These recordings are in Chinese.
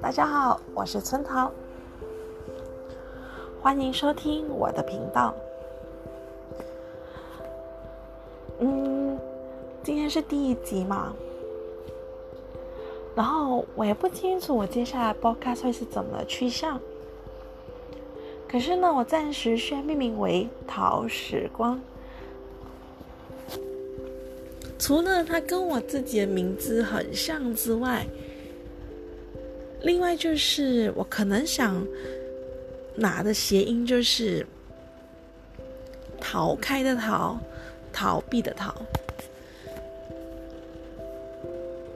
大家好，我是村桃，欢迎收听我的频道。今天是第一集嘛，然后我也不清楚我接下来 podcast 会是怎么去向，可是呢，我暂时先命名为桃时光。除了它跟我自己的名字很像之外，另外就是我可能想拿的谐音就是逃开的逃，逃避的逃。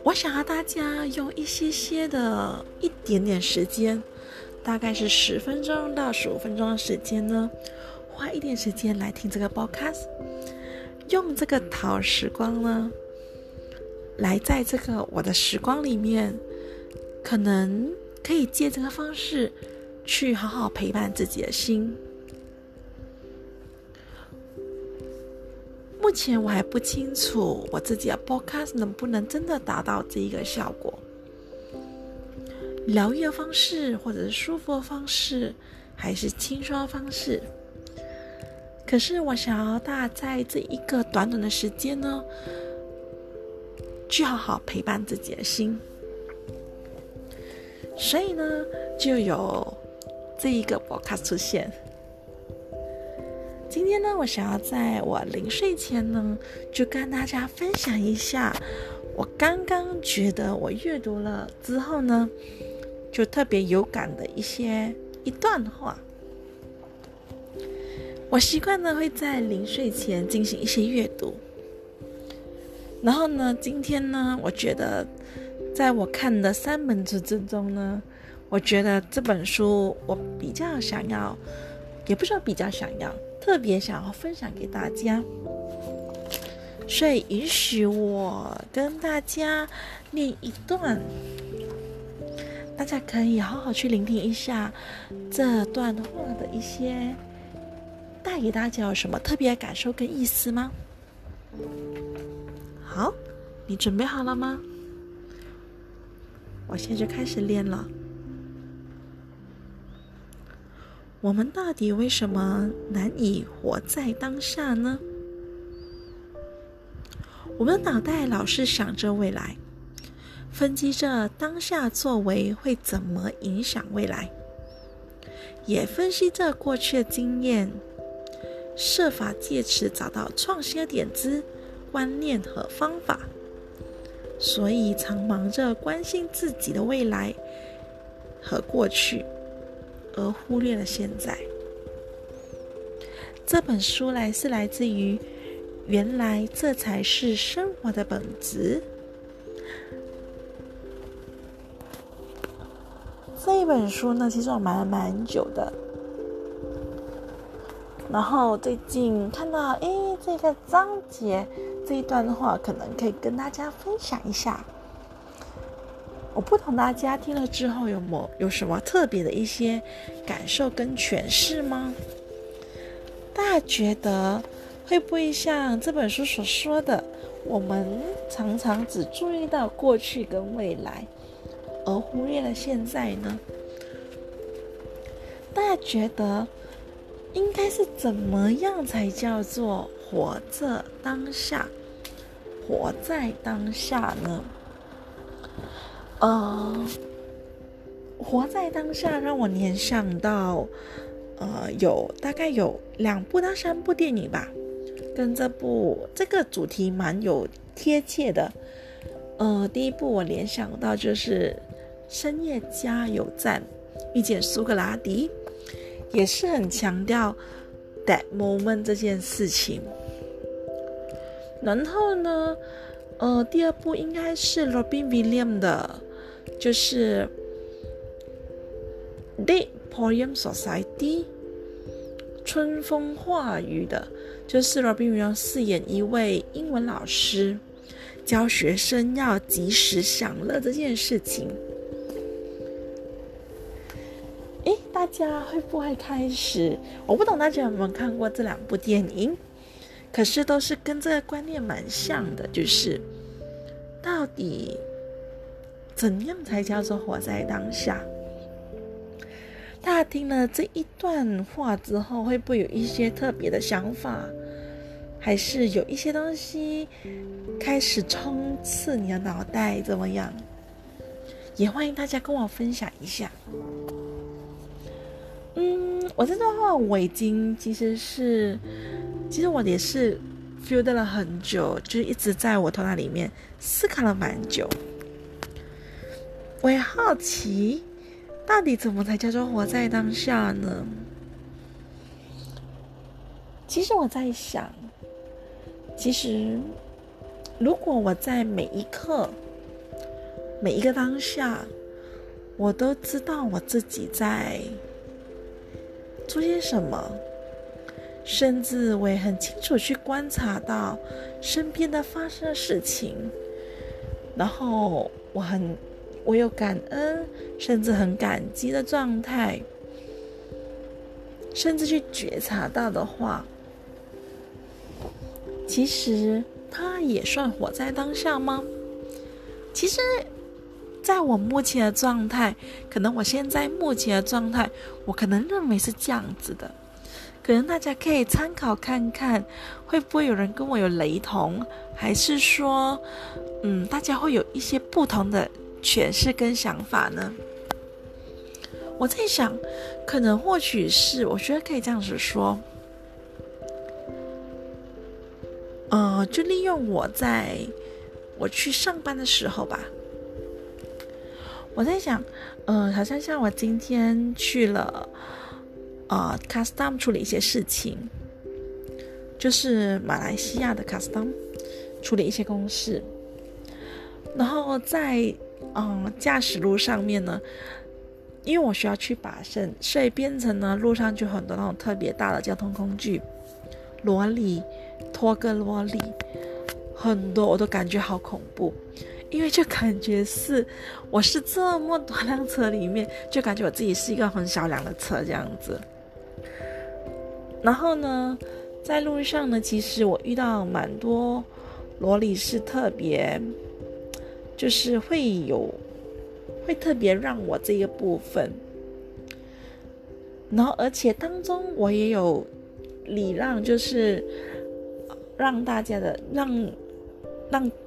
我想要大家用一点点时间，大概是10分钟到15分钟的时间呢，花一点时间来听这个 podcast，用这个桃时光呢，来在这个我的时光里面，可能可以借这个方式去好好陪伴自己的心。目前我还不清楚我自己的 podcast 能不能真的达到这一个效果。疗愈的方式，或者是舒服的方式，还是轻松的方式，可是我想要大家在这一个短短的时间呢，去好好陪伴自己的心，所以呢，就有这一个 podcast 出现。今天呢，我想要在我临睡前呢，就跟大家分享一下，我刚刚觉得我阅读了之后呢，就特别有感的一段话。我习惯呢会在临睡前进行一些阅读，然后呢，今天呢，我觉得在我看的3本书之中呢，我觉得这本书我比较想要，也不是说比较想要，特别想要分享给大家，所以允许我跟大家念一段，大家可以好好去聆听一下这段话的一些带给大家有什么特别的感受跟意思吗？好，你准备好了吗？我现在就开始练了。我们到底为什么难以活在当下呢？我们的脑袋老是想着未来，分析着当下作为会怎么影响未来，也分析着过去的经验，设法借此找到创新的点子、观念和方法，所以常忙着关心自己的未来和过去，而忽略了现在。这本书是来自于原来这才是生活的本质。这一本书呢，其实我买了蛮久的，然后最近看到这个章节这一段的话，可能可以跟大家分享一下。我不懂大家听了之后有什么特别的一些感受跟诠释吗？大家觉得会不会像这本书所说的，我们常常只注意到过去跟未来，而忽略了现在呢？大家觉得应该是怎么样才叫做活着当下，活在当下呢？活在当下让我联想到，有大概有2部到3部电影吧，跟这个主题蛮有贴切的。第一部我联想到就是《深夜加油站》，遇见苏格拉底，也是很强调 that moment 这件事情。然后呢，第二部应该是 Robin William 的，就是《Dead Poets Society》，春风化雨的，就是 Robin William 饰演一位英文老师，教学生要及时享乐这件事情。大家会不会开始？我不懂大家有没有看过这2部电影，可是都是跟这个观念蛮像的，就是到底怎样才叫做活在当下？大家听了这一段话之后，会不会有一些特别的想法？还是有一些东西开始冲刺你的脑袋怎么样？也欢迎大家跟我分享一下。我这段话我已经其实我也是 feel 到了很久，就是一直在我头脑里面思考了蛮久。我也好奇，到底怎么才叫做活在当下呢？其实我在想，其实如果我在每一刻每一个当下我都知道我自己在做些什么，甚至我也很清楚去观察到身边的发生的事情，然后我有感恩甚至很感激的状态，甚至去觉察到的话，其实它也算活在当下吗？其实在我目前的状态，可能我现在目前的状态我可能认为是这样子的，可能大家可以参考看看，会不会有人跟我有雷同，还是说大家会有一些不同的诠释跟想法呢？我在想，可能或许是我觉得可以这样子说，就利用我在我去上班的时候吧，我在想，好像我今天去了custom 处理一些事情，就是马来西亚的 custom 处理一些公事，然后在驾驶路上面呢，因为我需要去把线，所以变成呢路上就很多那种特别大的交通工具，罗里、拖个罗里，很多我都感觉好恐怖，因为就感觉是我是这么多辆车里面，就感觉我自己是一个很小辆的车这样子。然后呢，在路上呢，其实我遇到蛮多罗里是特别，就是会特别让我这个部分，然后而且当中我也有礼让，就是让大家的让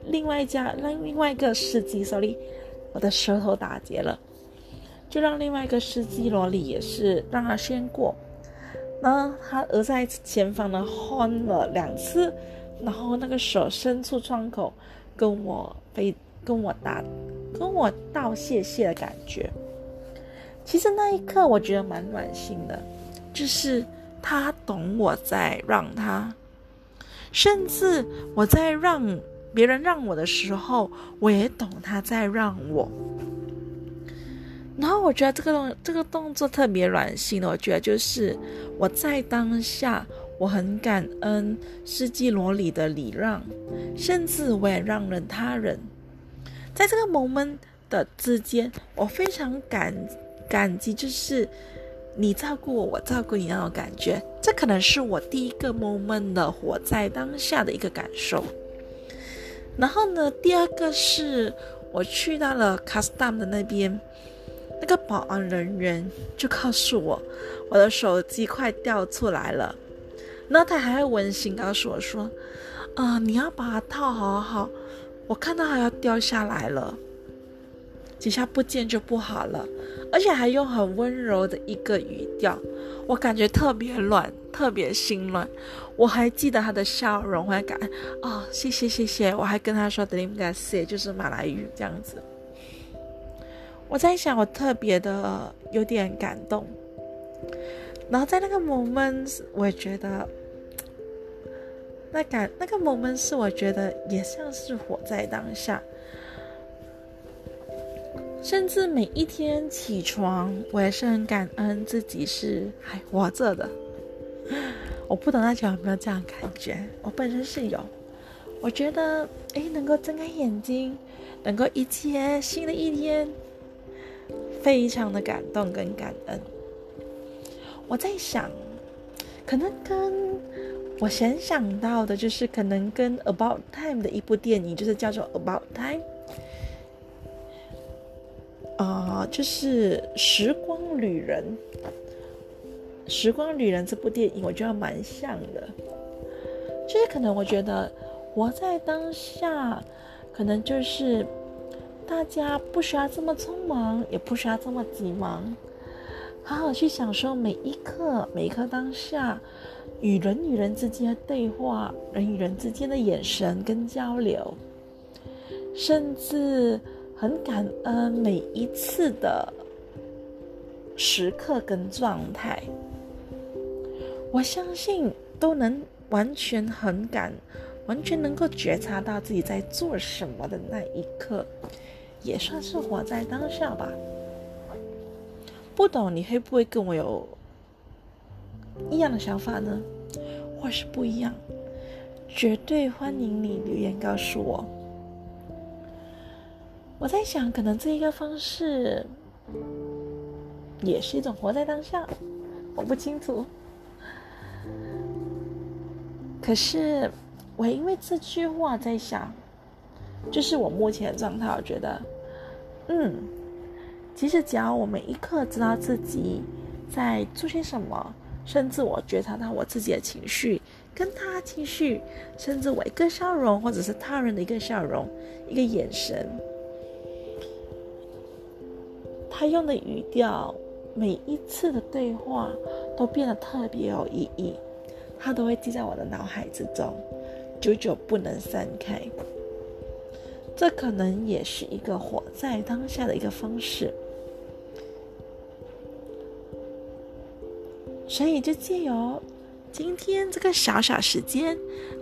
另外一个司机 ，sorry， 我的舌头打结了，就让另外一个司机罗里也是让他先过，然后他而在前方呢轰了2次，然后那个手伸出窗口跟我道谢的感觉。其实那一刻我觉得蛮暖心的，就是他懂我在让他，甚至我在让别人让我的时候，我也懂他在让我。然后我觉得这个动作特别软性的，我觉得就是我在当下我很感恩司机罗里的礼让，甚至我也让了他人。在这个 moment 的之间，我非常感激，就是你照顾我，我照顾你那种感觉。这可能是我第一个 moment 的活在当下的一个感受。然后呢，第二个是我去到了 custom 的那边，那个保安人员就告诉我，我的手机快掉出来了。然后他还会温馨告诉我说：“你要把它套好，我看到它要掉下来了，几下不见就不好了。”而且还用很温柔的一个语调，我感觉特别暖，特别心暖。我还记得他的笑容，我还感恩谢谢，我还跟他说 terima kasih， 就是马来语这样子。我在想，我特别的有点感动。然后在那个 moment， 我觉得那个 moment 是我觉得也像是活在当下。甚至每一天起床，我也是很感恩自己是还活着的。我不懂大家有没有这样的感觉，我本身是有。我觉得能够睁开眼睛，能够新的一天，非常的感动跟感恩。我在想，可能跟我先想到的就是可能跟 About Time 的一部电影，就是叫做 About Time， 就是时光旅人这部电影我觉得蛮像的，就是可能我觉得活在当下，可能就是大家不需要这么匆忙，也不需要这么急忙，好好去享受每一刻当下，与人与人之间的对话，人与人之间的眼神跟交流，甚至很感恩每一次的时刻跟状态。我相信都能完全能够觉察到自己在做什么的那一刻，也算是活在当下吧。不懂你会不会跟我有一样的想法呢？或是不一样？绝对欢迎你留言告诉我。我在想，可能这一个方式也是一种活在当下，我不清楚。可是我因为这句话在想，就是我目前的状态，我觉得其实只要我每一刻知道自己在做些什么，甚至我觉察到我自己的情绪跟他情绪，甚至我一个笑容或者是他人的一个笑容，一个眼神，他用的语调，每一次的对话都变得特别有意义，他都会记在我的脑海之中，久久不能散开。这可能也是一个活在当下的一个方式，所以就借由今天这个小小时间，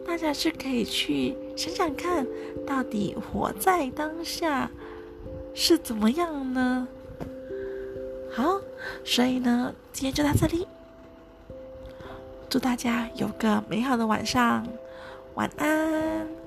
大家是可以去想想看，到底活在当下是怎么样呢？好，所以呢，今天就到这里，祝大家有个美好的晚上，晚安。